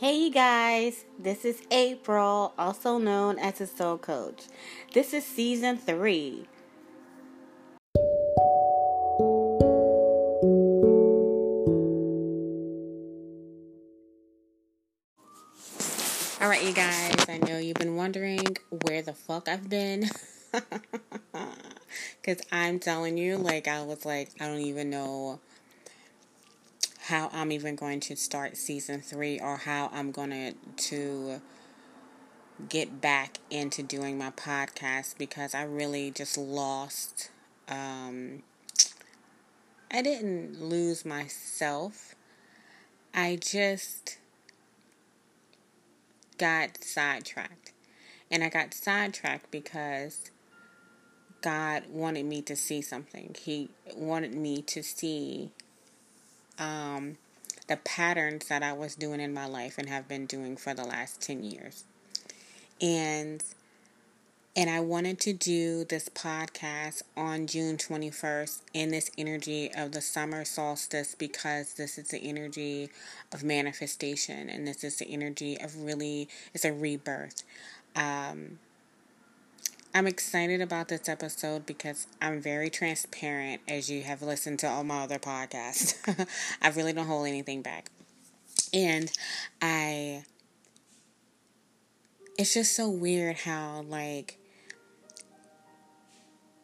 Hey you guys, this is April, also known as the Soul Coach. This is season 3. Alright you guys, I know you've been wondering where the fuck I've been. Because I'm telling you, I don't even know how I'm even going to start season 3 or how I'm going to get back into doing my podcast, because I really just lost, I didn't lose myself. I just got sidetracked. And I got sidetracked because God wanted me to see something. He wanted me to see the patterns that I was doing in my life and have been doing for the last 10 years. And I wanted to do this podcast on June 21st in this energy of the summer solstice, because this is the energy of manifestation and this is the energy of really, it's a rebirth. I'm excited about this episode because I'm very transparent, as you have listened to all my other podcasts. I really don't hold anything back. And it's just so weird how,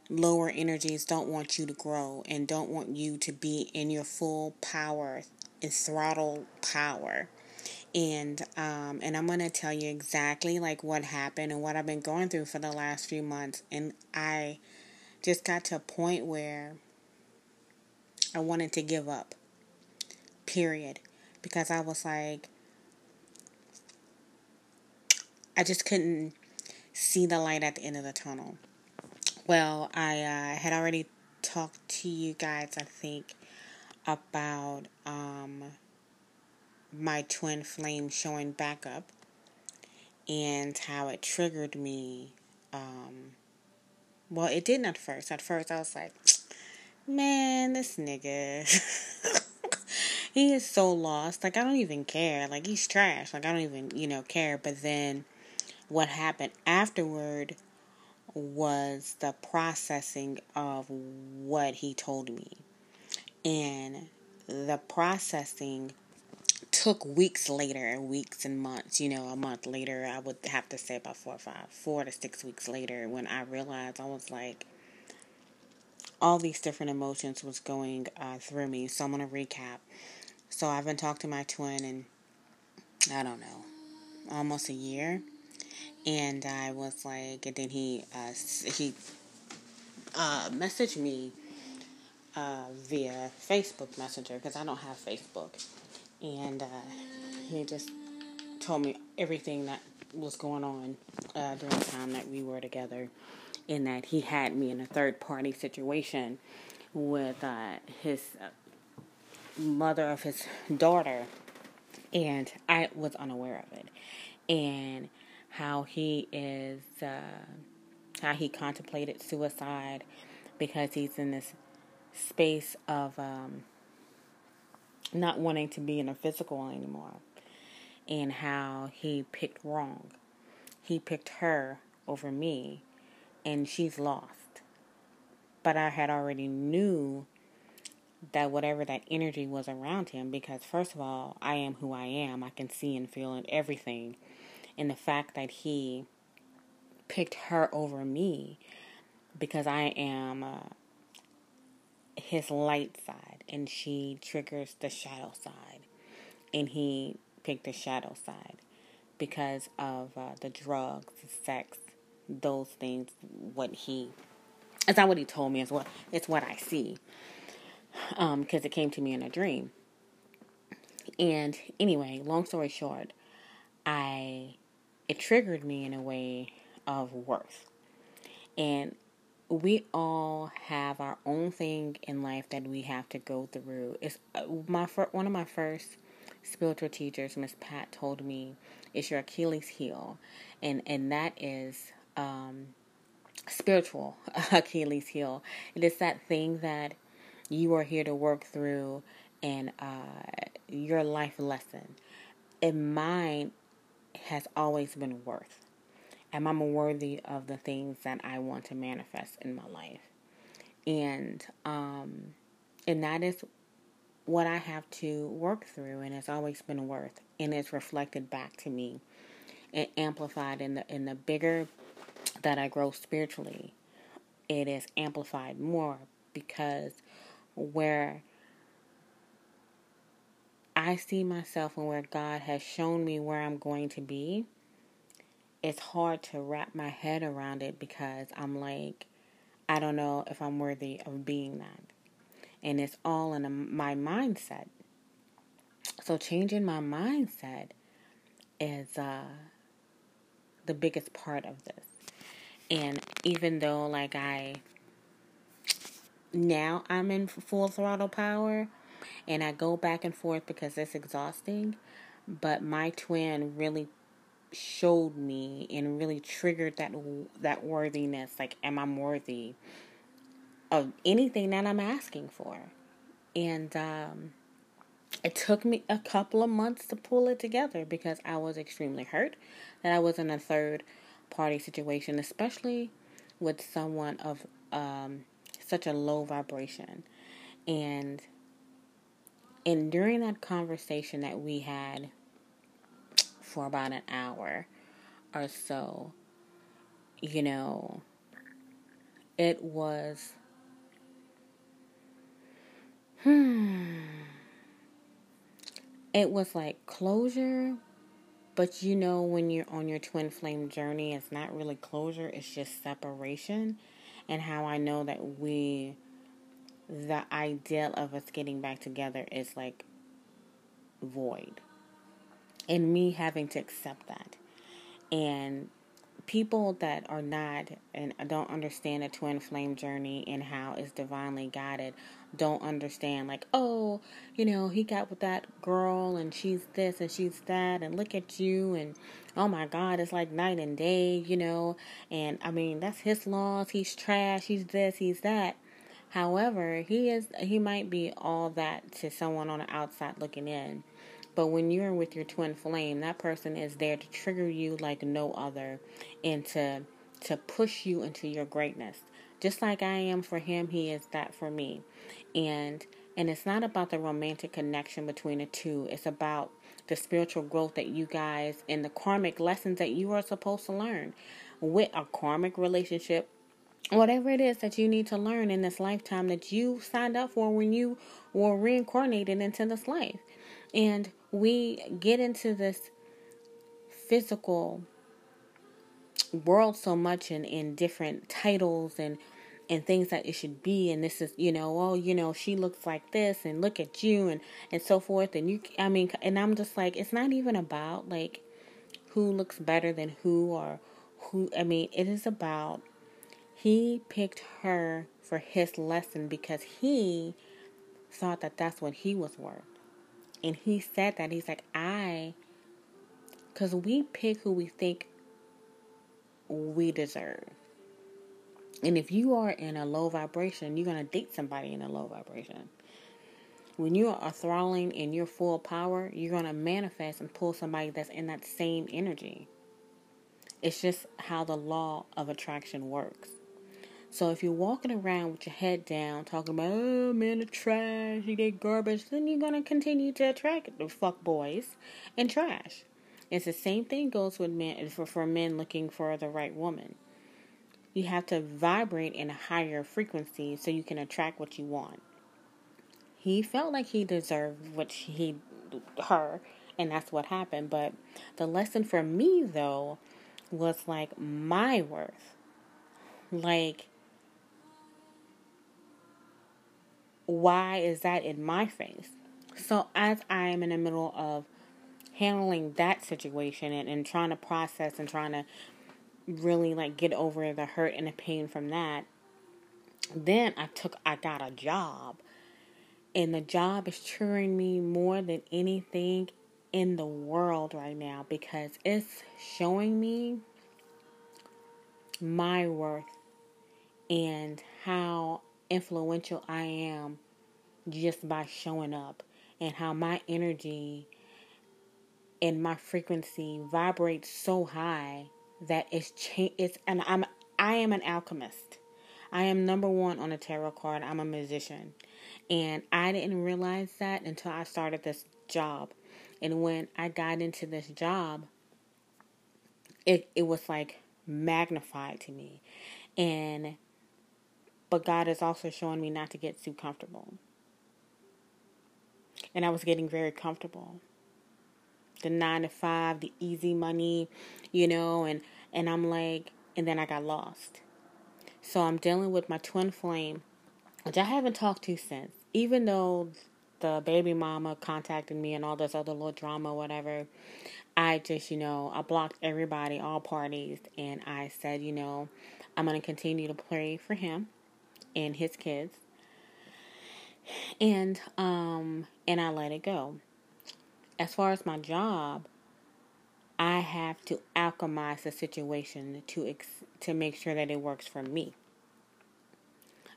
lower energies don't want you to grow and don't want you to be in your full power and throttle power. And I'm going to tell you exactly what happened and what I've been going through for the last few months. And I just got to a point where I wanted to give up, period. Because I was I just couldn't see the light at the end of the tunnel. Well, I had already talked to you guys, I think, about my twin flame showing back up and how it triggered me. Well, it didn't at first. At first, I was like, man, this nigga, he is so lost. I don't even care. He's trash. I don't even, care. But then what happened afterward was the processing of what he told me. And the processing took weeks later, weeks and months, a month later, I would have to say about 4 to 6 weeks later, when I realized I was all these different emotions was going through me. So I'm going to recap. So I've been talking to my twin and I don't know, almost a year. And I was and then he messaged me via Facebook Messenger, because I don't have Facebook. And he just told me everything that was going on during the time that we were together, and that he had me in a third-party situation with his mother of his daughter, and I was unaware of it, and how he contemplated suicide because he's in this space of not wanting to be in a physical anymore, and how he picked wrong. He picked her over me, and she's lost. But I had already knew that whatever that energy was around him, because first of all, I am who I am. I can see and feel and everything. And the fact that he picked her over me, because I am his light side, and she triggers the shadow side, and he picked the shadow side because of the drugs, the sex, those things. It's not what he told me, it's what I see, because it came to me in a dream. And anyway, long story short, it triggered me in a way of worth. And we all have our own thing in life that we have to go through. It's one of my first spiritual teachers, Ms. Pat, told me, it's your Achilles heel. And that is spiritual Achilles heel. It is that thing that you are here to work through, and your life lesson. And mine has always been worth. Am I worthy of the things that I want to manifest in my life? And that is what I have to work through, and it's always been worth, and it's reflected back to me and amplified in the bigger that I grow spiritually. It is amplified more because where I see myself and where God has shown me where I'm going to be, it's hard to wrap my head around it because I'm like, I don't know if I'm worthy of being that. And it's all in my mindset. So changing my mindset is the biggest part of this. And even though now I'm in full throttle power and I go back and forth because it's exhausting, but my twin really showed me and really triggered that worthiness. Like, am I worthy of anything that I'm asking for? And it took me a couple of months to pull it together because I was extremely hurt that I was in a third party situation, especially with someone of such a low vibration. And during that conversation that we had for about an hour or so, it was it was like closure, but when you're on your twin flame journey, it's not really closure, it's just separation. And how I know that the ideal of us getting back together is like void. And me having to accept that. And people that are not and don't understand a twin flame journey and how it's divinely guided don't understand, he got with that girl and she's this and she's that and look at you and oh my God, it's like night and day, and I mean, that's his loss, he's trash, he's this, he's that. However, he might be all that to someone on the outside looking in, but when you're with your twin flame, that person is there to trigger you like no other and to push you into your greatness. Just like I am for him, he is that for me. And it's not about the romantic connection between the two. It's about the spiritual growth that you guys and the karmic lessons that you are supposed to learn with a karmic relationship. Whatever it is that you need to learn in this lifetime that you signed up for when you were reincarnated into this life. And we get into this physical world so much in different titles and things that it should be, and this is she looks like this and look at you and so forth, and I'm just like, it's not even about like who looks better than who or who. I mean, it is about he picked her for his lesson because he thought that that's what he was worth. And he said that, he's like, because we pick who we think we deserve. And if you are in a low vibration, you're going to date somebody in a low vibration. When you are throttling in your full power, you're going to manifest and pull somebody that's in that same energy. It's just how the law of attraction works. So if you're walking around with your head down, talking about, oh, man, the trash, you get garbage, then you're going to continue to attract the fuck boys and trash. It's the same thing goes with men, for men looking for the right woman. You have to vibrate in a higher frequency so you can attract what you want. He felt like he deserved her, and that's what happened. But the lesson for me, though, was like my worth. Like, why is that in my face? So as I am in the middle of handling that situation and trying to process and trying to really get over the hurt and the pain from that, then I got a job, and the job is triggering me more than anything in the world right now because it's showing me my worth and how influential I am just by showing up, and how my energy and my frequency vibrates so high that it's and I am an alchemist. I am number one on a tarot card. I'm a musician. And I didn't realize that until I started this job. And when I got into this job, it was like magnified to me. But God is also showing me not to get too comfortable. And I was getting very comfortable. The 9 to 5, the easy money, and I'm like, and then I got lost. So I'm dealing with my twin flame, which I haven't talked to since. Even though the baby mama contacted me and all this other little drama, whatever, I just, I blocked everybody, all parties. And I said, I'm going to continue to pray for him and his kids. And I let it go. As far as my job, I have to alchemize the situation to make sure that it works for me.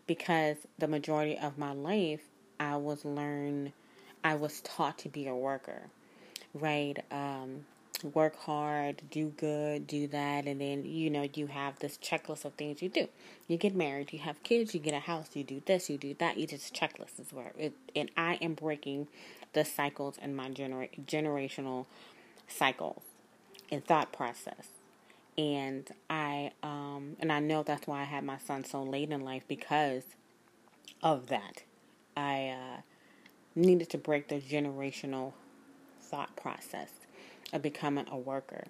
Because the majority of my life, I was taught to be a worker, right? Work hard, do good, do that, and then, you have this checklist of things you do. You get married, you have kids, you get a house, you do this, you do that. You just checklist is where and I am breaking the cycles in my generational cycles and thought process. And I know that's why I had my son so late in life, because of that. I needed to break the generational thought process of becoming a worker.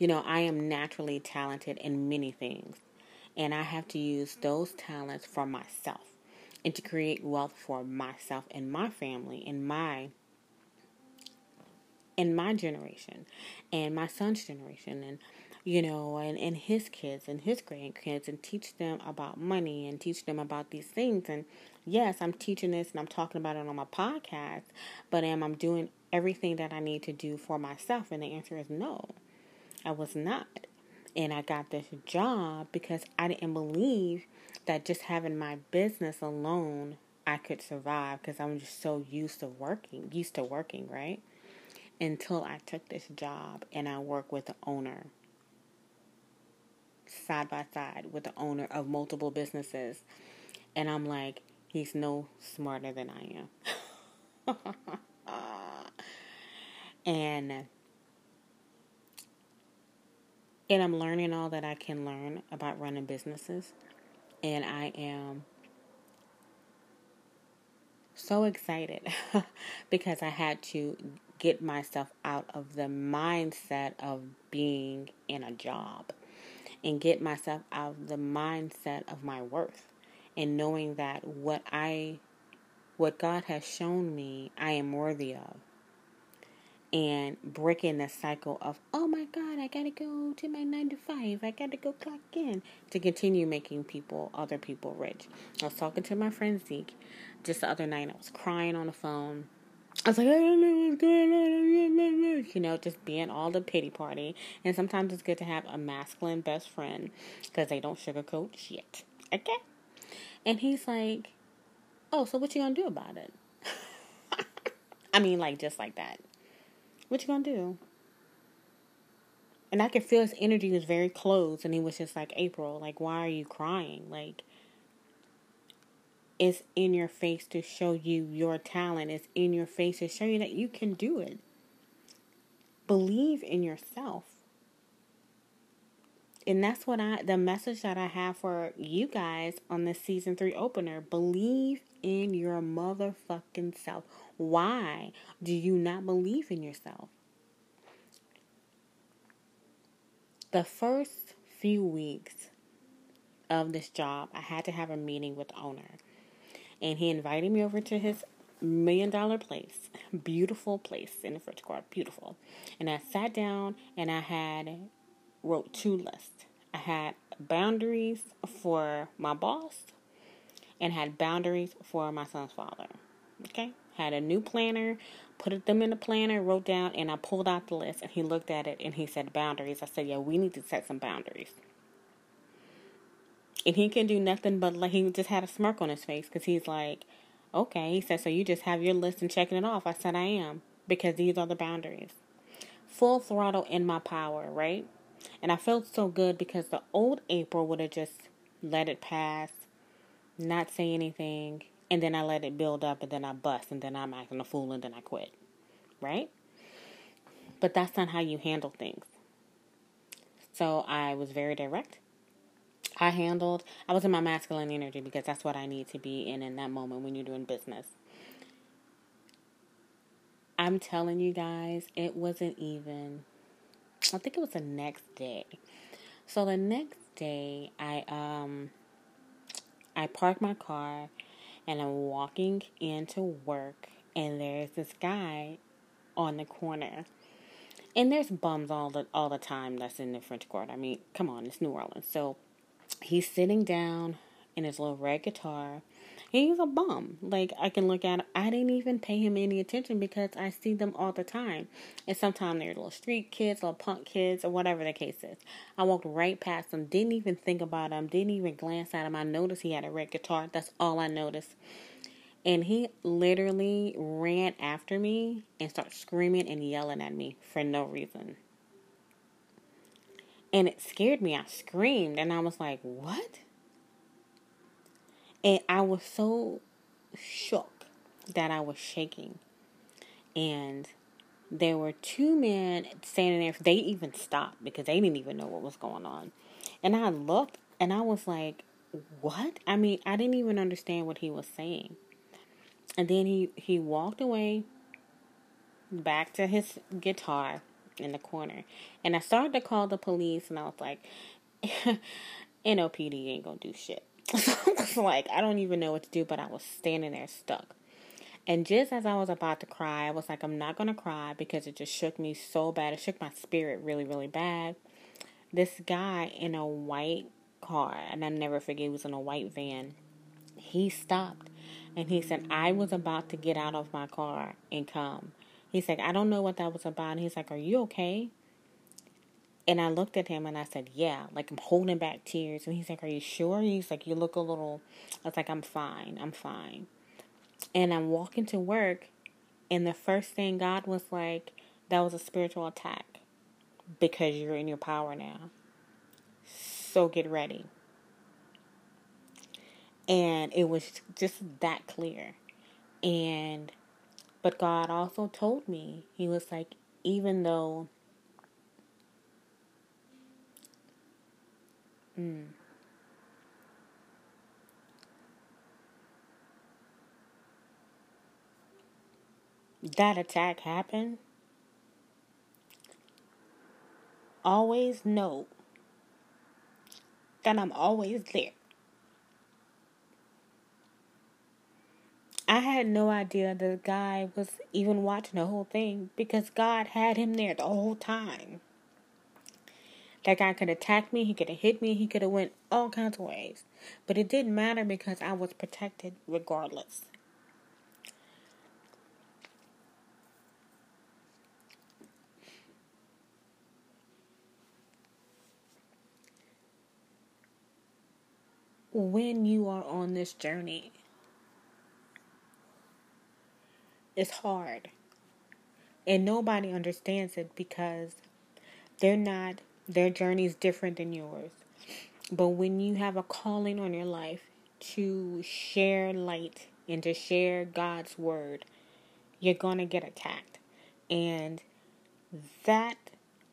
I am naturally talented in many things, and I have to use those talents for myself and to create wealth for myself and my family and my generation and my son's generation and his kids and his grandkids, and teach them about money and teach them about these things. And yes, I'm teaching this and I'm talking about it on my podcast, but I'm doing everything that I need to do for myself? And the answer is no, I was not. And I got this job because I didn't believe that just having my business alone, I could survive, because I'm just so used to working, right? Until I took this job and I work with the owner, side by side with the owner of multiple businesses. And I'm like, he's no smarter than I am. And I'm learning all that I can learn about running businesses. And I am so excited because I had to get myself out of the mindset of being in a job and get myself out of the mindset of my worth, and knowing that what God has shown me, I am worthy of. And breaking the cycle of, oh my God, I gotta go to my 9 to 5. I gotta go clock in to continue making other people rich. I was talking to my friend Zeke just the other night. I was crying on the phone. I was like, I don't know what's going on. Just being all the pity party. And sometimes it's good to have a masculine best friend, because they don't sugarcoat shit. Okay? And he's like, oh, so what you gonna do about it? I mean, like, just like that. What you gonna do? And I could feel his energy was very closed, and he was just like, April, like, why are you crying? Like, it's in your face to show you your talent. It's in your face to show you that you can do it. Believe in yourself. And that's what the message that I have for you guys on this season 3 opener. Believe in your motherfucking self. Why do you not believe in yourself? The first few weeks of this job, I had to have a meeting with the owner. And he invited me over to his $1 million place. Beautiful place in the first court. Beautiful. And I sat down and I wrote 2 lists. I had boundaries for my boss and had boundaries for my son's father. Okay? Had a new planner, put them in the planner, wrote down, and I pulled out the list, and he looked at it and he said boundaries. I said, yeah, we need to set some boundaries. And he can do nothing but, like, he just had a smirk on his face, because he's like, okay. He said, so you just have your list and checking it off? I said, I am, because these are the boundaries. full throttle in my power, right? And I felt so good because the old April would have just let it pass, not say anything, and then I let it build up, and then I bust, and then I'm acting a fool, and then I quit, right? But that's not how you handle things. So I was very direct. I was in my masculine energy because that's what I need to be in that moment when you're doing business. I'm telling you guys, it wasn't even, I think it was the next day. So the next day, I parked my car and I'm walking into work, and there's this guy on the corner. And there's bums all the time that's in the French Quarter. I mean, come on, it's New Orleans. So he's sitting down in his little red guitar. He's a bum. Like, I can look at him. I didn't even pay him any attention because I see them all the time. And sometimes they're little street kids, little punk kids, or whatever the case is. I walked right past him. Didn't even think about him. Didn't even glance at him. I noticed he had a red guitar. That's all I noticed. And he literally ran after me and started screaming and yelling at me for no reason. And it scared me. I screamed and I was like, what? And I was so shook that I was shaking. And there were two men standing there. They even stopped because they didn't even know what was going on. And I looked and I was like, what? I mean, I didn't even understand what he was saying. And then he walked away back to his guitar in the corner. And I started to call the police and I was like, NOPD ain't gonna do shit. So I was like, I don't even know what to do, but I was standing there stuck. And just as I was about to cry, I was like, I'm not gonna cry because it just shook me so bad. It shook my spirit really, really bad. This guy in a white car, and I never forget, he was in a white van. He stopped and he said, I was about to get out of my car and come. He said, I don't know what that was about. And he's like, are you okay? And I looked at him and I said, yeah, like I'm holding back tears. And he's like, are you sure? He's like, you look a little, I was like, I'm fine. And I'm walking to work, and the first thing God was like, that was a spiritual attack because you're in your power now. So get ready. And it was just that clear. But God also told me, he was like, even though, that attack happened, always know that I'm always there. I had no idea the guy was even watching the whole thing because God had him there the whole time. That guy could attack me, he could have hit me, he could have went all kinds of ways. But it didn't matter because I was protected regardless. When you are on this journey, it's hard. And nobody understands it because their journey is different than yours. But when you have a calling on your life to share light and to share God's word, you're going to get attacked. And that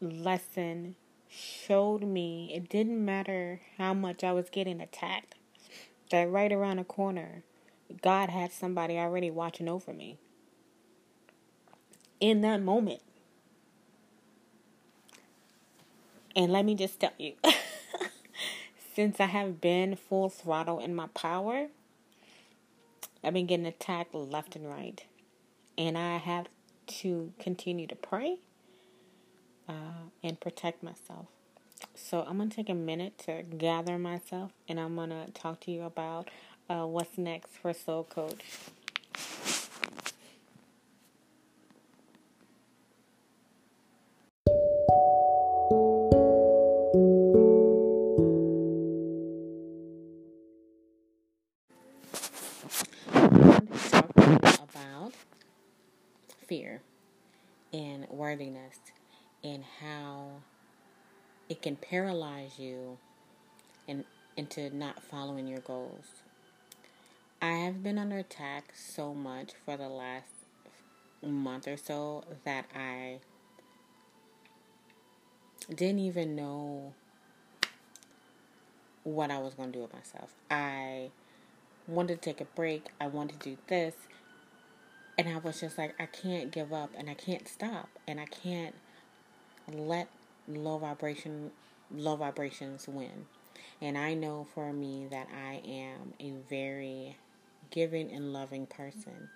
lesson showed me it didn't matter how much I was getting attacked, that right around the corner, God had somebody already watching over me. In that moment. And let me just tell you, since I have been full throttle in my power, I've been getting attacked left and right. And I have to continue to pray and protect myself. So I'm going to take a minute to gather myself, and I'm going to talk to you about what's next for Soul Coach. Fear and worthiness and how it can paralyze you into not following your goals. I have been under attack so much for the last month or so that I didn't even know what I was going to do with myself. I wanted to take a break. I wanted to do this. And I was just like, I can't give up and I can't stop. And I can't let low vibrations win. And I know for me that I am a very giving and loving person.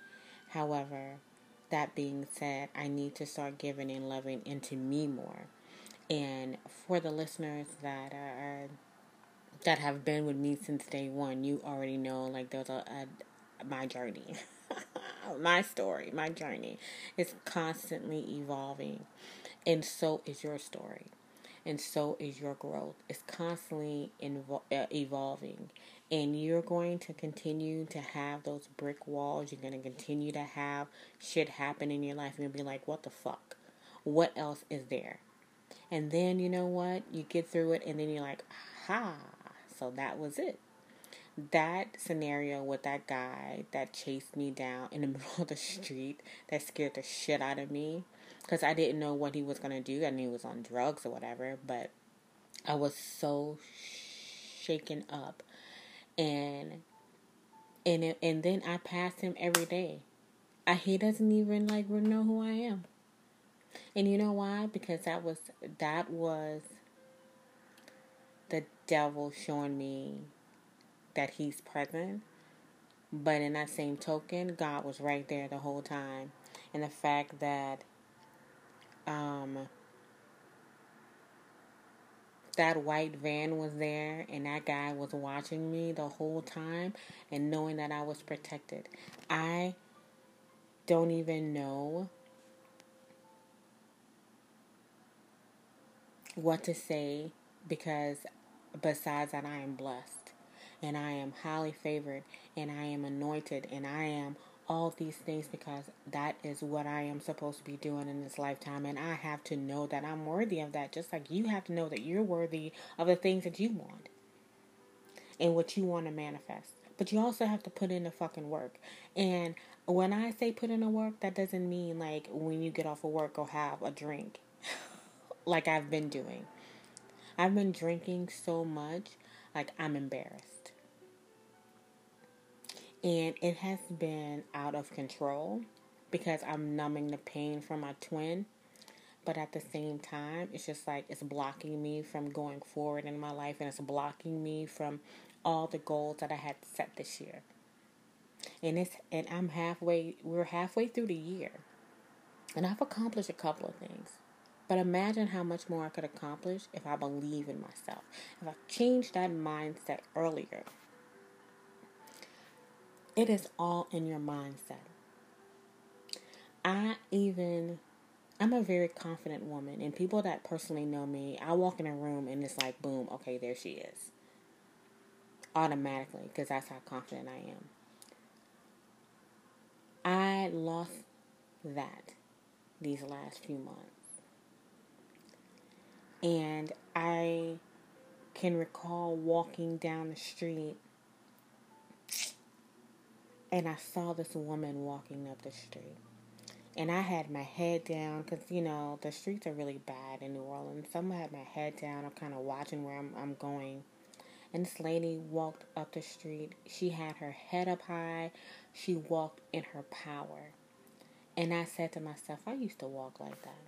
However, that being said, I need to start giving and loving into me more. And for the listeners that have been with me since day one, you already know, like, there's my journey. My story, my journey is constantly evolving. And so is your story. And so is your growth. It's constantly evolving. And you're going to continue to have those brick walls. You're going to continue to have shit happen in your life. And you'll be like, what the fuck? What else is there? And then, you know what? You get through it and then you're like, ha, so that was it. That scenario with that guy that chased me down in the middle of the street, that scared the shit out of me. Because I didn't know what he was going to do. I knew he was on drugs or whatever. But I was so shaken up. And then I pass him every day. He doesn't even, like, know who I am. And you know why? Because that was the devil showing me that he's present. But in that same token, God was right there the whole time. And the fact that that white van was there and that guy was watching me the whole time and knowing that I was protected. I don't even know what to say, because besides that, I am blessed and I am highly favored and I am anointed and I am all these things, because that is what I am supposed to be doing in this lifetime. And I have to know that I'm worthy of that, just like you have to know that you're worthy of the things that you want and what you want to manifest. But you also have to put in the fucking work. And when I say put in the work, that doesn't mean like when you get off of work, go have a drink like I've been doing. I've been drinking so much, like, I'm embarrassed. And it has been out of control because I'm numbing the pain from my twin. But at the same time, it's just like it's blocking me from going forward in my life. And it's blocking me from all the goals that I had set this year. And we're halfway through the year. And I've accomplished a couple of things. But imagine how much more I could accomplish if I believe in myself. If I changed that mindset earlier. It is all in your mindset. I'm a very confident woman. And people that personally know me, I walk in a room and it's like, boom, okay, there she is. Automatically, because that's how confident I am. I lost that these last few months. And I can recall walking down the street. And I saw this woman walking up the street. And I had my head down because, you know, the streets are really bad in New Orleans. So I had my head down. I'm kind of watching where I'm going. And this lady walked up the street. She had her head up high. She walked in her power. And I said to myself, I used to walk like that.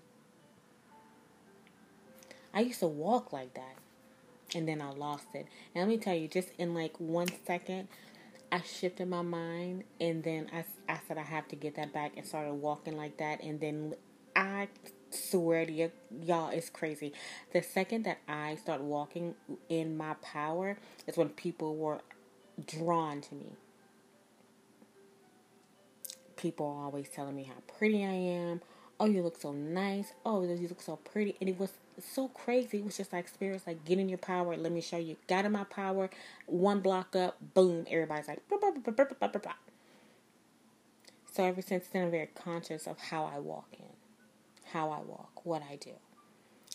I used to walk like that. And then I lost it. And let me tell you, just in like 1 second, I shifted my mind, and then I said I have to get that back, and started walking like that. And then I swear to you, y'all, it's crazy. The second that I start walking in my power is when people were drawn to me. People are always telling me how pretty I am. Oh, you look so nice. Oh, you look so pretty. And it was so crazy. It was just like spirits, like, get in your power. Let me show you. Got in my power. 1 block up. Boom. Everybody's like, blah, blah, blah, blah, blah, blah, blah. So ever since then, I'm very conscious of how I walk, what I do.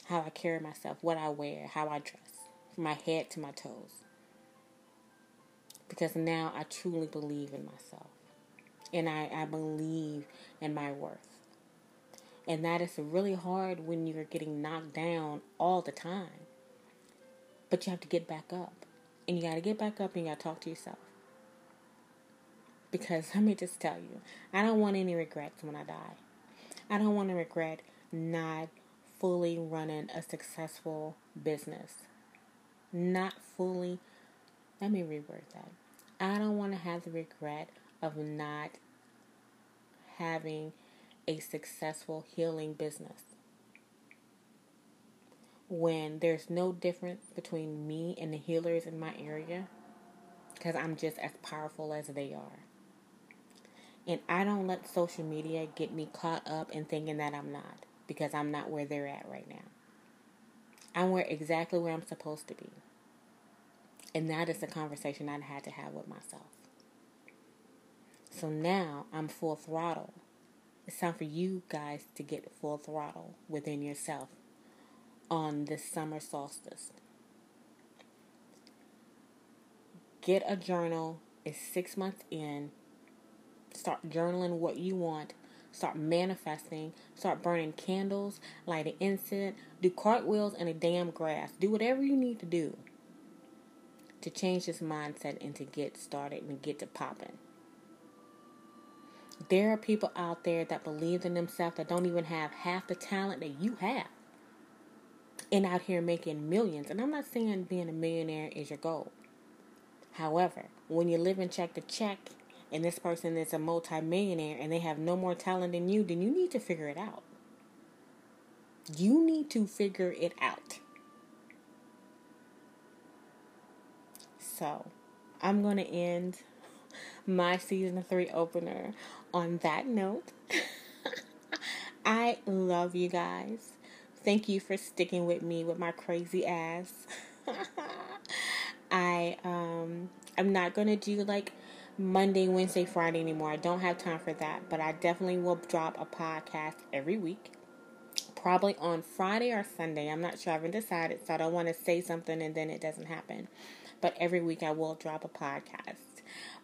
how I carry myself, what I wear, how I dress, from my head to my toes. Because now I truly believe in myself. And I believe in my worth. And that is really hard when you're getting knocked down all the time. But you have to get back up. And you got to get back up and you got to talk to yourself. Because let me just tell you, I don't want any regrets when I die. I don't want to regret not fully running a successful business. Not fully, let me reword that. I don't want to have the regret of not having a successful healing business. When there's no difference between me and the healers in my area, because I'm just as powerful as they are. And I don't let social media get me caught up in thinking that I'm not, because I'm not where they're at right now. I'm where exactly where I'm supposed to be. And that is the conversation I had to have with myself. So now I'm full throttle. It's time for you guys to get full throttle within yourself on this summer solstice. Get a journal. It's 6 months in. Start journaling what you want. Start manifesting. Start burning candles. Light an incense. Do cartwheels in the damn grass. Do whatever you need to do to change this mindset and to get started and get to popping. There are people out there that believe in themselves that don't even have half the talent that you have. And out here making millions. And I'm not saying being a millionaire is your goal. However, when you're living check to check, and this person is a multimillionaire and they have no more talent than you, then you need to figure it out. You need to figure it out. So, I'm going to end my season 3 opener on that note. I love you guys. Thank you for sticking with me with my crazy ass. I'm not going to do like Monday, Wednesday, Friday anymore. I don't have time for that, but I definitely will drop a podcast every week. Probably on Friday or Sunday. I'm not sure. I haven't decided, so I don't want to say something and then it doesn't happen. But every week I will drop a podcast.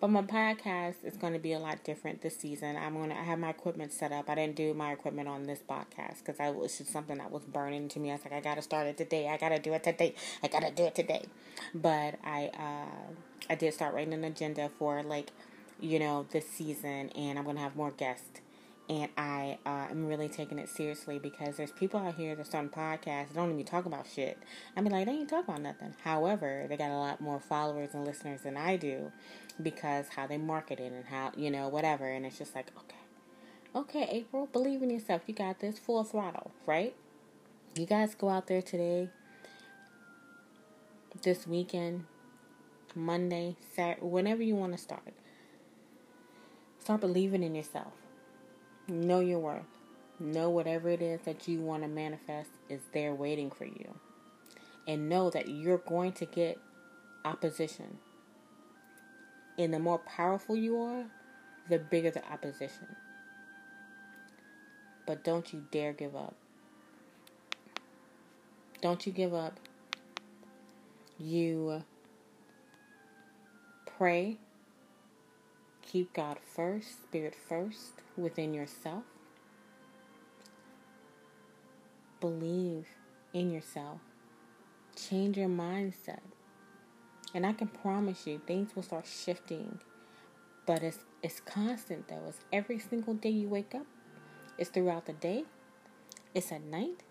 But my podcast is going to be a lot different this season. I have my equipment set up. I didn't do my equipment on this podcast because it was just something that was burning to me. I was like, I got to start it today. I got to do it today. But I did start writing an agenda for, this season. And I'm going to have more guests. And I am really taking it seriously because there's people out here that's on podcasts that don't even talk about shit. I mean, they ain't talk about nothing. However, they got a lot more followers and listeners than I do because how they market it and how, whatever. And it's just like, okay, April, believe in yourself. You got this, full throttle, right? You guys go out there today, this weekend, Monday, Saturday, whenever you want to start. Start believing in yourself. Know your worth. Know whatever it is that you want to manifest is there waiting for you. And know that you're going to get opposition. And the more powerful you are, the bigger the opposition. But don't you dare give up. Don't you give up. You pray. Keep God first, Spirit first, within yourself. Believe in yourself. Change your mindset. And I can promise you, things will start shifting. But it's constant, though. It's every single day you wake up. It's throughout the day. It's at night.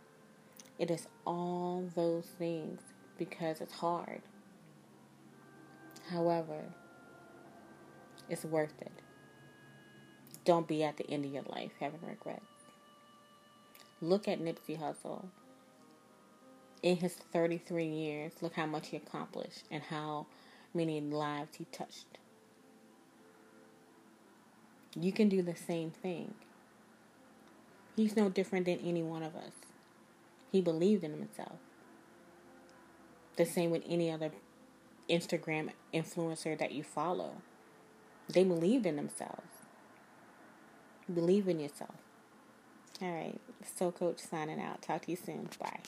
It is all those things because it's hard. However, it's worth it. Don't be at the end of your life having regrets. Look at Nipsey Hussle. In his 33 years, look how much he accomplished and how many lives he touched. You can do the same thing. He's no different than any one of us. He believed in himself. The same with any other Instagram influencer that you follow. They believed in themselves. Believe in yourself. All right. Soul Coach signing out. Talk to you soon. Bye.